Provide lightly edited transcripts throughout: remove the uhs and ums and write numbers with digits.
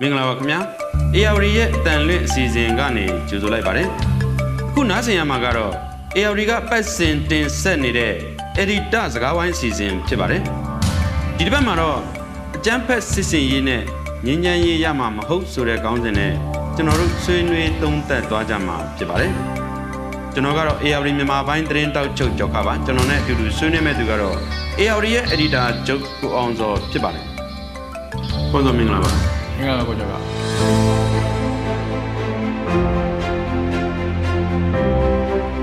Mingla Eauriye Tanle Sizingani, Juzulai Bare. Kunasi Yamagaro, Eauriga Pessin Tin Senide, Edita Zagawan Sizim Tibare. Dibamaro, Jampes Sisine, Ninyan Yamam, Hope Sure Gountene, General Sunwe Tonta Dwajama Tibare. Genogaro Eauri Mima Vine Drain Tau Chok Jokava, Genonet to Sunime Dugaro, Eauria Edita Jok Onzo Tibare. Pondo Minglava. Enggak aku jaga.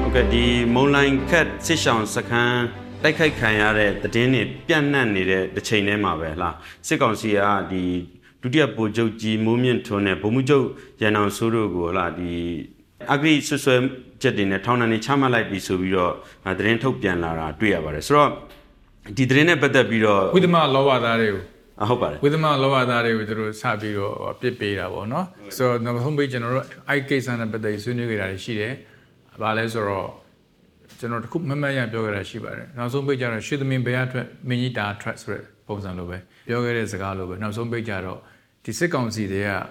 Oke di Moulin Cat Sisang sekarang, dekai kaya ada, terjadi pianan ni ada China mabe lah. Sekarang siapa di dunia bujau di mungkin tu ne bujau jangan suruh gua lah di agri sesuatu jadi ne tahun ni cama lagi di subiro terjadi tu pian lara tu ya baru. So di terjadi pada biro. Udahlah lawa dariu. With my lower daddy with Sabi or Pipi, no? So the homebody general, I case and but they soon get a shide, Vales or General Cook Mamaya Bioga Shibare. Now some bejar should mean Beatra Minita transfer, Posan Lobe. Bioga is a gallobe. Now some bejaro. The second see there,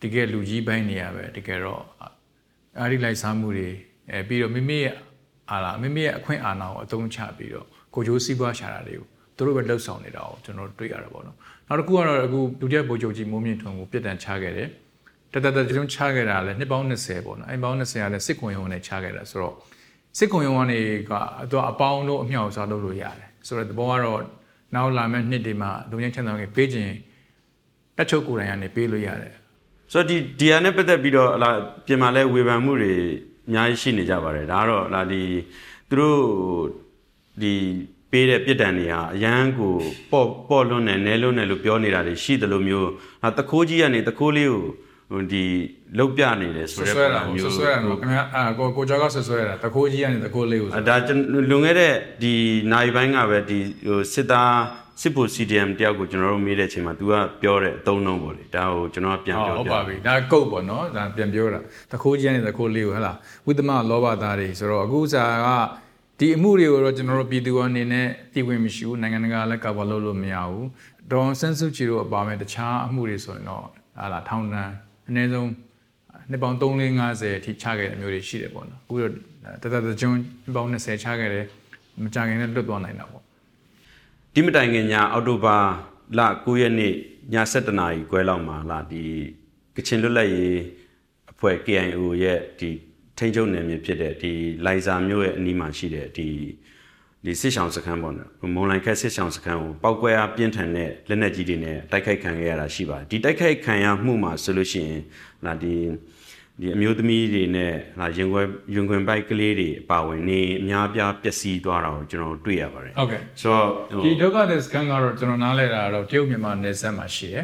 the get Luigi Bania, the Garo. I realize Samuri, a bit of Mimi Ala, Mimi a quaint Anna, a Tom Chapiro, Kojosiba Sharadio. Terus berlalu sahun ni dah, jono tu yang ada bono. Nampaknya aku tujuan baju je mungkin tu aku pernah cakap ni. Tetapi dalam cakap ni, ni bauan nasi bono. Ini bauan nasi ada sekolah yang ni cakap ni. So sekolah ni tu apa orang ni ada sahaja dulu ya. So itu bawaan nahu lama ni di mana dunia cendera ni pergi tak cukup orang ni perlu ya. So dia ni pada bila la pemalas webamuri nyai sini jawab. Daro la di terus di Pere Pietania, Yangu, Polon and Nelon and Lupionira, she the Lumio, at the Kojian, the Kolio, the Lupiani, the Suera, Gojagas, the Kojian, the Kolio, Lungere, the Naivanga, the Sita, Sipu CDM, Diago, General Mirechimatua, Pure, Donoboli, Dao, General Piano, that Cobo, no, that Piambura, the Kojian, the Kolio, with the Ma Lova Daddies, or Guza. Di muri orang jenama biduan ini tiwin misiu, nengan-nengan lek awal lalu miau. Dalam sensu ciro bawa mereka cah muri soalnya, ala tahun ni tu, ni bawang tongling aja ti cakap muri sih lepas. Kau tetapi jangan bawang ni saya cakap ni cakap ni tu tuan ni nak. Di mana ingin ya auto ba la kau ni ya setenai kau lama la di kecil lulai buat kian u ya di. Tenjau ni mepede di lazam juga ni macam ni di sesiang sekarang pun, mulai ke sesiang sekarang, baukuaya pientan ni, lena jadi ni, takai kaya lah siapa, di takai kaya mula solusi, lah di mewakili di ni, lah jengguan baik leh, bawa ni miapa pesi dua orang, jono dua orang. Okay. So di doa sekarang orang jono nala orang jauh memang ni sama sih.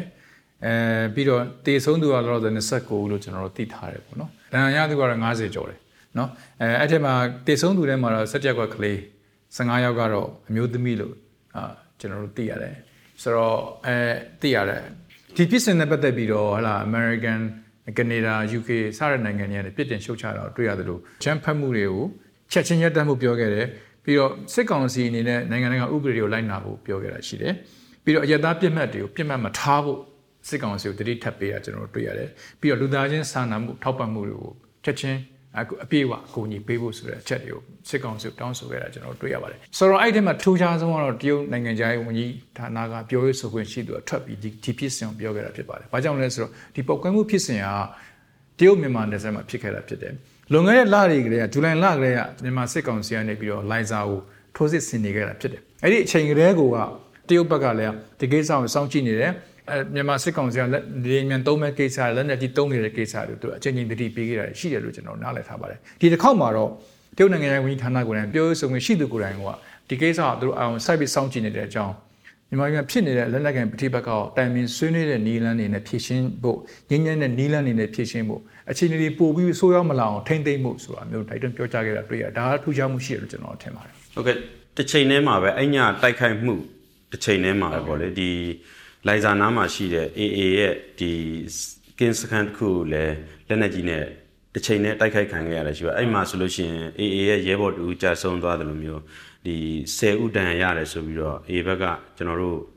Biro teson dua orang dan sesak guru jono titah pun. Nah, yang tu korang ngaji jore, no? Ada mah teson tu le mara setiap orang kali sengaja korang mewakili lo, jenarut tiada, so tiada. Tipi senarai pada biro, la American, Canada, UK, sahaja negara ni ada pilihan syarikat tu ada lo. Jangan mureu, cacingnya dah mupiok ada. Biro sekansi ni le negara-negara uberi online nahu mupiok ada sih le. Biro jadap pemain matahu. Sekarang saya teri tapi aja orang tu ada. Biar luda aja sanam topang mulu. Cacing aku piwa kau ni piwa sudah cari. Sekarang saya down sudah aja orang tu ada. So item tu jangan semua orang tu nengen jaya muni naga biar sesuatu itu tapi tipis yang biar kita pada. Baca orang itu tipok kamu tipis yang dia memang ada sama pikir kita. Longan lari kita, jualan lari kita. Memang sekarang saya ni biar lazau terus sini kita. Ini cengir aku dia bagai tiga tahun sahaja ni. Memang sekarang saya di mana tahu mereka kisah, lada di tahu mereka kisah itu, jadi dari pikir sih ada jenama nak lihat apa. Di dekat mana, dia orang yang ini tanah kurang, dia orang sih tu kurang wah. Di kisah itu awam sahaja sahaja ni dia jauh. Memang yang pini dia lada yang bertiba kau, tapi seni dia nilan ini pesan bu, yang nilan ini pesan bu. Aci ni buku soal malang, tentang musuh, memang itu percaya kita tu ya. Dah tu jamu sih ada jenama tempat. Okay, tercina apa? Anya takai mu tercina apa boleh di Laisa nama sih le, di kensekan ku le, lena jine, di China tak kaya kangen ada sih. Aima solusi, ye boleh ucap sound ada lumio. the Seudan Yare Subiro, Evaga, General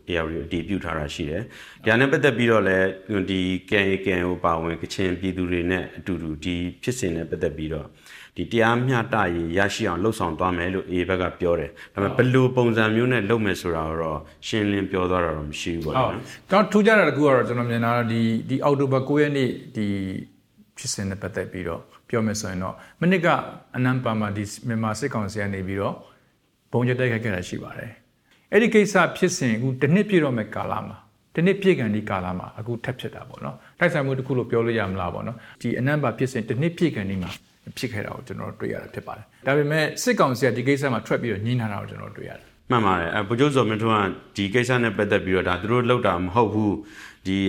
debut Harashire. Yanaba the Birole, the Kayaka, Obawen, Kitchen, Bidurine, Duru, the Pissin, the Biro. The Diamia Tai, Yashi, and Losan Domelo, Evaga Piore. I'm a Pelu Bonzamune, Lomesura, Shinlin Piodorum, she was. Don't two Jara Guards, the Autobacueni, the Pissin, the Biro, Piomesono. Menega, Anampama, this Memaseconsiani Biro. Any case are pissing, good tenepiro me calama, tenepigan di calama, a good tapset abono. That's a good cool of Yoliam Lavono, the number pissing tenepiganima, and pick her out in order to your paper. That may seconds at the gaze I'm a trap you in and out in order to your. Mamma, a Bujozo Metuan, the gaze and a better bureau that drew Lodam, how who the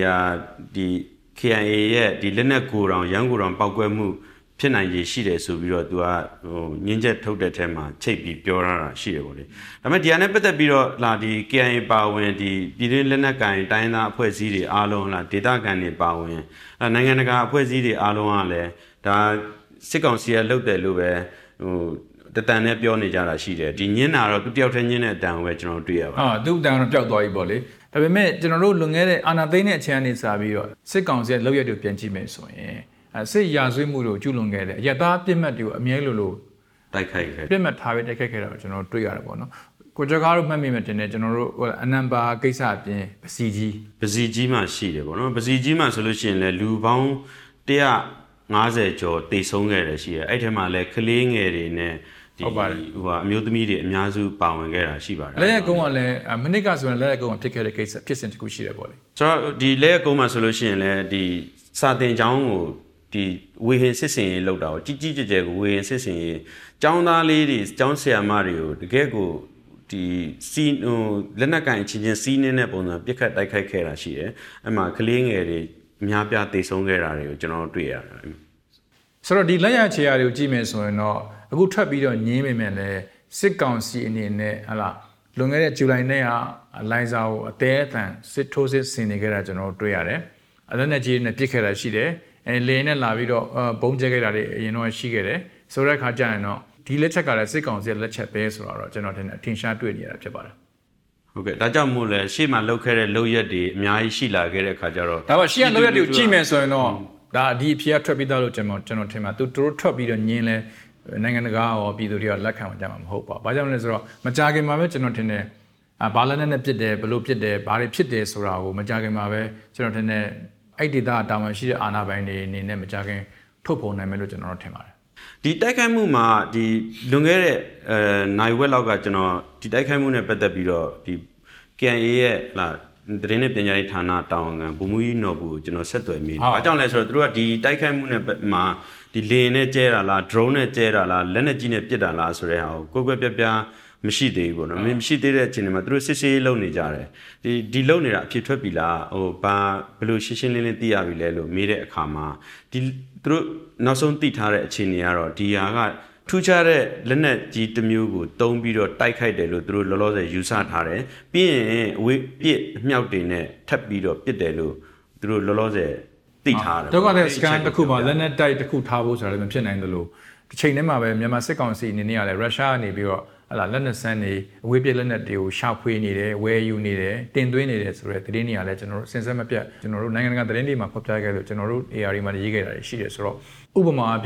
KIA, the Lenakuran, Yanguran, Baguemu. Penalty series of Biro to a ninja told the tema, Chapi Piora, Shiroli. The Mediana Beta Biro, La di Kiai Bowen, the Dilenakai, Dina, Poesidi, Alona, Didagani Bowen, La Nanganaga, Poesidi, Alonale, the second sea looked at Lube, the Tana Pionijara Shire, the Yena, the Yotan down where General Dria. Ah, do down of Joy Bolly. Have we met General Lungere, Anadina Chinese Avio, second sea lawyer to Pianchimeso, I say Yazimuro, Julungade, Yada Pimatu, Mielulu, Pimatari, the Kakara, General Triarabono, Kojagaro Mamimatin, General Anamba, Gaisati, Pasiji, Pasijima, Sidono, Pasijima solution, Lubon, Dea, Mazejo, De Songer, Etema, like Killing in a mute media, Miazu, Bangera, Shiva. Let go on, Manigas will let go and take a case of Pissin Kushiraboli. So the Legoma solution, the Satin Jango. The we insisting low down, Gigi, we insisting John ladies, John Sia Mario, the Gego, the scene, Lenakan, Chinian scene in Ebona, Picat like I care, she, and my clean area, Miapia de Songerario, General Dria. So the Laya Chiario Jimes or no, a good trap video name and sit down see in a la Longere Julinea, Eliza, a death and sit toes in the General Dria, and then a gin and pick her she there. And Lena Lavido, Bonjagari, you know, Shigere, Sora Cajano, Tilechacara, Second, the Lechapes or Genotin, Tinsha to any other. Okay, Tajamule, Shima located Loya di, Mia Shila, Gere Cajaro. That was she and Loya di Chimes or no, that deep here Trabidalo Genotema, to throw Trabid and Yele, Nanganga or Biduria Lakam, Jam, Hopa, Bajamazro, Majagama Genotine, a Balan and Pide, Belopide, Baripide, Sora, Majagama, Genotine. I did that down she anabani nemajagan topo namelogin or temar. The Dakamuma, the Lungere, Naiwelogagino, the Dakamuna Bedabiro, the Kaye, la Drenepinatana town, Bumui Nobu, Geno Seto. I don't let her through the Dakamuna, the Lene Jerala, Drone Jerala, Lenegine Piedala, Sureo, Gogobia. Mshide go no mshide de cinema through sisi low nijare di low nira pitwapila o ba blue shishin lin tiavilelo mire kama di through nason titare chiniaro diaga tuchare lenet ji demugo don't be or tai kai de lo through lolo de yusa tare be we bit mouth in a tap beat or bit de lo through lolo de titare. Don't let scan the kuba, lenet die the kutavos are the machine and the low. Chain them away, Yamasekon see in the Russia, Nibio. London Sunday, we be learned you sharp we need it, where you need it, 10 to 20 days, Redinia legend, since I'm a Pierre, General Nanga, the Lima Poptaga, General Arimagiga, she is raw. Ubama,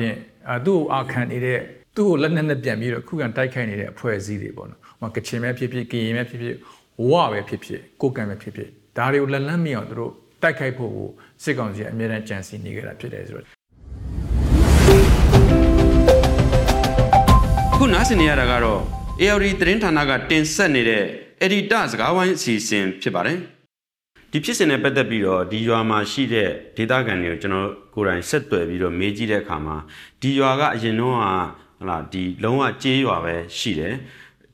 I do our candidate, do London the damn you cook and tie candidate, poesy, bon, Macachim, PP, Wawe PP, cook and PP, Dario Lalami on the road, Takaipo, second year, mere chance in Nigger Pierre's road. Good night, Every Trentanaga 10 Sunday, Eddie does go and see Sim Pibare. The Pissin a better bureau, Dioma Shide, Tidagan, General Kuran Seto, Biro Meji de Kama, Dioga Genoa, La Di Loma Gioave, Shide,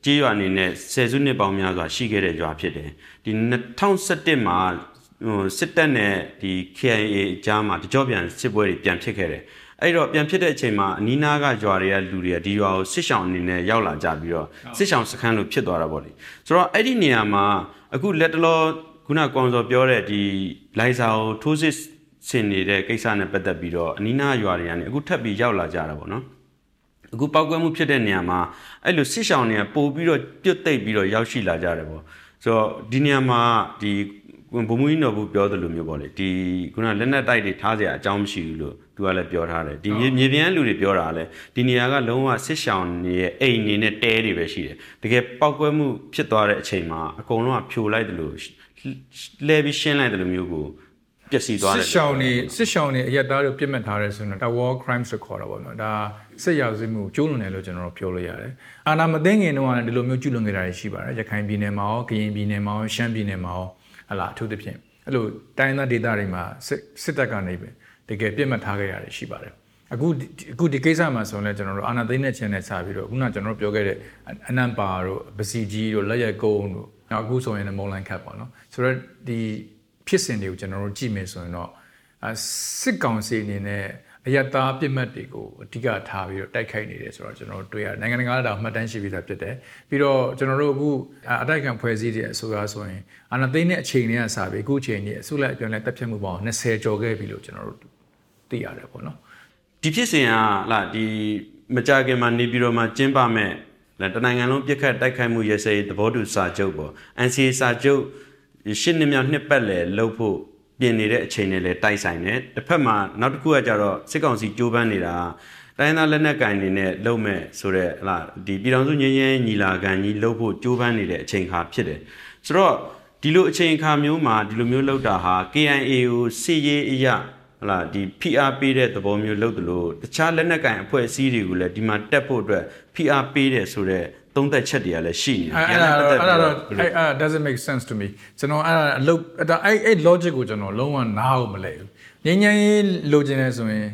Gioanine, Sezune Bamiaga, Shigere Joapide, the town Setema, Setane, the K. Jama, the Jobian, Sibori, Pianticere. I wrote Piampita Chema, Ninaga Joria, Luria, Dio, Sishon in a Yola Jabio, Sishon's kind of Pidoraboli. So Ediniama, a good letter law, Kuna Gonzo Biore, the Lizao, Tuzis, Sini, the Kesana Betabiro, Nina Joarian, a good tabi Yola Jarabono. Go Paguamu Chedeniama. I lose Sishonia, Pobiro, Pio Yashi La Jarabo. So Diniama, the Bumino Bubio Lumiboli, the Guna Lena Dai Tazia, Jamshilu, Duala Piorale, the Nivianlu Piorale, Diniaga Loma Sishon, a in a dairy Veshire. The Paguamu Pietore Chema, a Conoa Pula de Lush, Levi Shenla de Lumigo. Sishoni, yet Dario Pimentaris, the war crimes record about the Sayazimu, Julian, General Pioliare. And I'm a thing in one the Lomu Julian Shiba, Jacanbi Nemao, Kimbi Nemao, Shambi Nemao, a lot to the Pim. Hello, Dina de Darima, Sitagan, the Gapimatagari Shiba. A good Gazamas on General Anadinach and Savio, Guna General Piogere, an Amparo, Basiji, or Laya Go, Naguso, and a Molan Capono. So the Kissing you, General Jimmy's or not. A sick council in a Yata Pimatico, Tiga Tavio, Taikanis or General Tuya, Nangangada, Matanshi with up today. Piro General Gu, Atakan Poesidia, Sugasoin, and a Dina Chania Sabi, Guchania, Sula, and let the Pimuba, Nesse Joga below General Tiarapono. Tipisia, la di Majagaman Nibiroma Jimbame, Latanangan Pika, Takaimu, yes, the Vodu Sajobo, and see Sajo. You shouldn't have nipped low being a chain it. The perma, not Kuajaro, Seconsi Jubanira, Diana Lenagan in a lome, Sure, la, the Biranzunia, Nilagani, Lopo, Jubanira, chain car pity. So, Dilu chain car muma, Dilumulo daha, KIU, CE, la, the PRP, the Bomu Lodulu, the Char Lenagan, Poe Sirigula, Dima Depot, PRP, Sure. Don't touch the I doesn't make sense to me. So no, look, I logical, you know, low and now Malay. Nanya loginess me.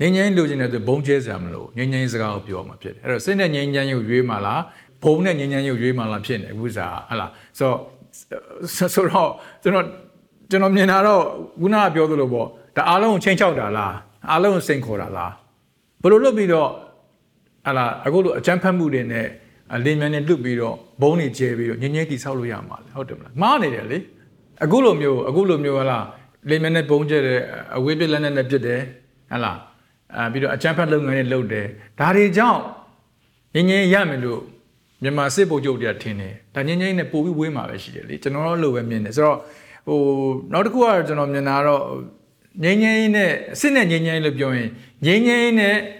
Nanya login at the bonches am low. Nanya is a gap your mapet. Or send a nanya you dreamala, pone nanya you dreamala pin, wuza, ala. So, how, do not mean at all, Guna Biodolobo. The alone change out ala, alone sink or ala. But a little bit. I go to a champion mood in a lemon and lubiro, bony jabby, Yanaki Saluyama, Hotem. Marley, a gulum you ala, lemon and bonje, a wibble and a jade, ala, a champion lung and low day. Daddy John, Yanye Yamilu, Yamasibo Jodia Tine, Tanya in a poor women, actually, General Lumen. So, oh, not good, General Nenaro, Yanye in a sin and Yanye Lubion, Yanye in a.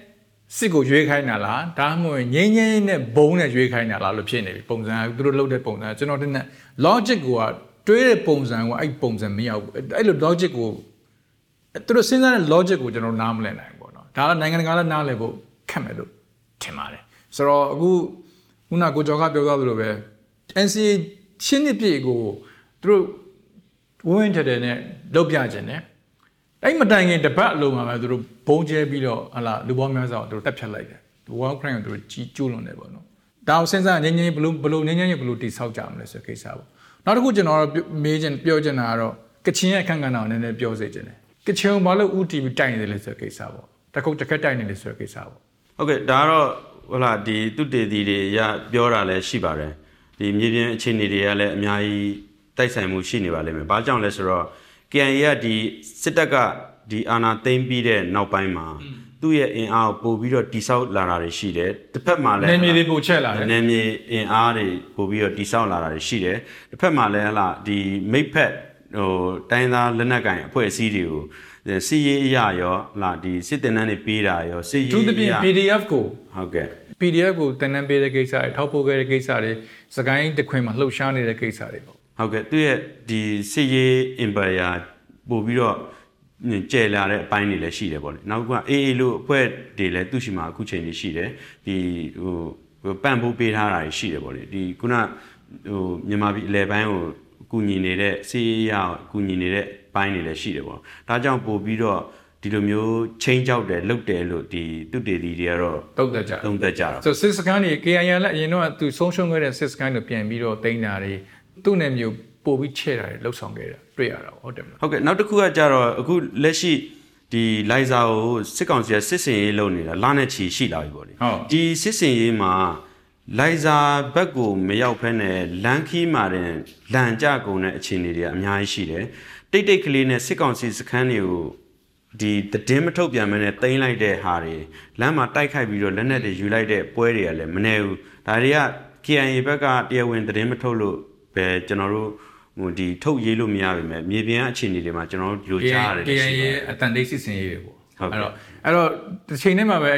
Sigo Jukainala, Tamo, Yen, bone as Jukainala, Lupini, Ponza, good loaded Ponza, not in a logic word, trade Ponza, I Ponza, me out. I look logical. To a sinner, logic would no namel I go. Tala Nangangala Nalebo, Camelo, Timare. So, go, Una go jog up your other and see Chinipi go through wounded in it, Lopiagene. I'm not dying in the bathroom, I drew Ponje below, ala, the woman's out to tap like that. The walk round to cheat Julon never know. Down since I name blue, name blue tea, South Jamless, a case out. Not a good general, major, pure general, Kachina Kanganon and a pure agent. Kacho Malo Uti with tiny little case out. Taco Takatani little case out. Okay, Daro, well, the two day, ya, Biorale, Shibare, the medium chinidiale, Miai, Taisai Mushini Valeme, Bajan Lesser. Kaya di Sitaka di Anatem Bide now Pima. Do ye in our Bobiro Disau Lara Shide, the Pemale, Nemi in Ari Bobiro Disau Lara Shide, the Pemale, the Maypet, or Dana Lenagan, Poesidio, the CEIO, la di Sitanani Pira, or CE. To the PDF go. Okay. PDF go, Tanambe the Gates are, Topo Gates are, Sagain the Quima, Lushani the Gates are. Okay, do it the CA in Baya Bobiro Jella Piney La Shidable. Now, Elu, where the Letushima Kuchen Shide, the Bamboo Pihara Shidable, the Kuna Yamabi Leban Kuninere, CA Kuninere, Piney La Shidable. Tajan Bobiro, Dilomio, change out the look there, the two day Diaro, Doctor Jar. So, six county, you know, to social media, six kind of PM Biro, Tainari. Two names you probably chair, look on it, prayer or them. Okay, now the Kuajaro, a good leshi, the Liza, second year, sissing alone, Lanachi, she liable. The sissing ma Liza Bagu, Mayopene, Lanky Marin, Lanjago, Chinidia, Miai Shide, they take clean a second is can you the Dematopia Mene, they like their Harry. Lama Taika Vido Lenade, you like their Pueria, Meneu, Daria, Kia Ebega, dear when the Dematolo, General Mudi, Tok Yellow Miavi, Mibia Chini, General, you charity. Hello, the cinema where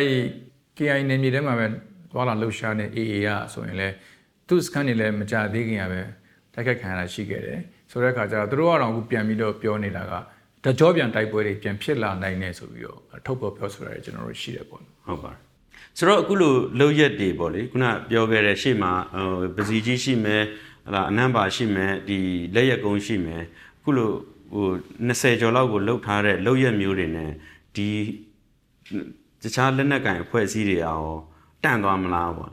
Kia named them away, Walla Lucian, EER, so in lay, two scanile, Maja digging away, like a can as she get it. So Rakaja, the Ruan of Piamido, Pionilaga. The Jovian type where it can peel out 9 years of you, a top of your general sheet upon. Over. So Gulu, Loya de Boli, Kuna, Biovere Shima, Baziji Shime, La Namba Shime, the Layagon Shime, Gulu would Nesajola would look hard at Loya Murine, the Charlanakan, Poesia or Tango Amala.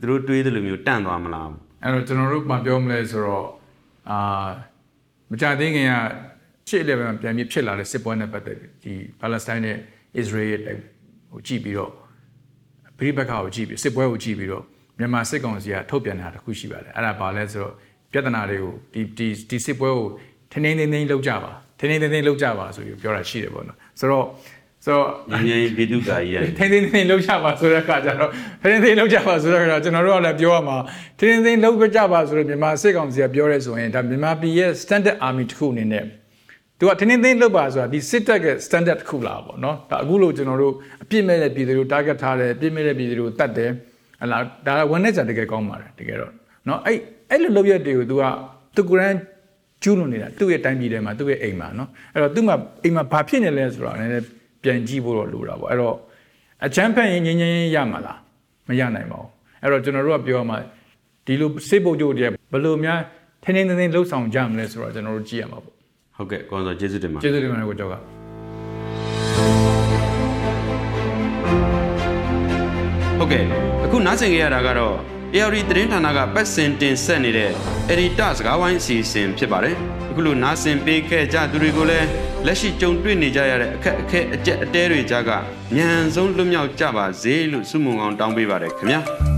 Through to Idlumu, Tango Amala. And General Mabiomles or Majadinga. She live and Piami Chilla, the Sipona, but the Palestine Israel, Gibiro, Pribaka, Gib, Sipo, Gibiro, Mema Seconds, Ya, Topian had Kushiba, Arabalezo, Piatanaro, the Sipo, Tenane Lo Java, Tenane Lo Java, so you're a sheet of So, Tenane Lo Java, Suraka, Tenane Lo Java, Suraka, General of Yoma, Tenane Lo Java, Mema Seconds, Ya, Biorezo, and Mema standard army tune in them. Do a tenant lobas or the sitter standard cooler, no? Tagulo general, a pimele bidu, tagatale, pimele bidu, that day, and that one is at the Gomar together. No, I love your deal, do a two grand children, 2 year time, 2 year aima, no? I do my papine lesson and a pianjibo lura, a champion in Yamala, Mayanamo, a general of Yoma, Dilu Sebo Jodia, Balumia, tenant low sound jam less or general GM. Okay, go on, Jesus Dima. Jesus Dima, I would talk Okay, I could not say Yaragaro. Every drink and I best sentence sanity. Every task I want to see same Pibare. Gulu Nasim Peke Jadurigole, Leshi Jung Twinny Jaya, Dairy Jaga, Nyan Zon Lumia Java, Zelu Sumu on Down Bivare, Kamia.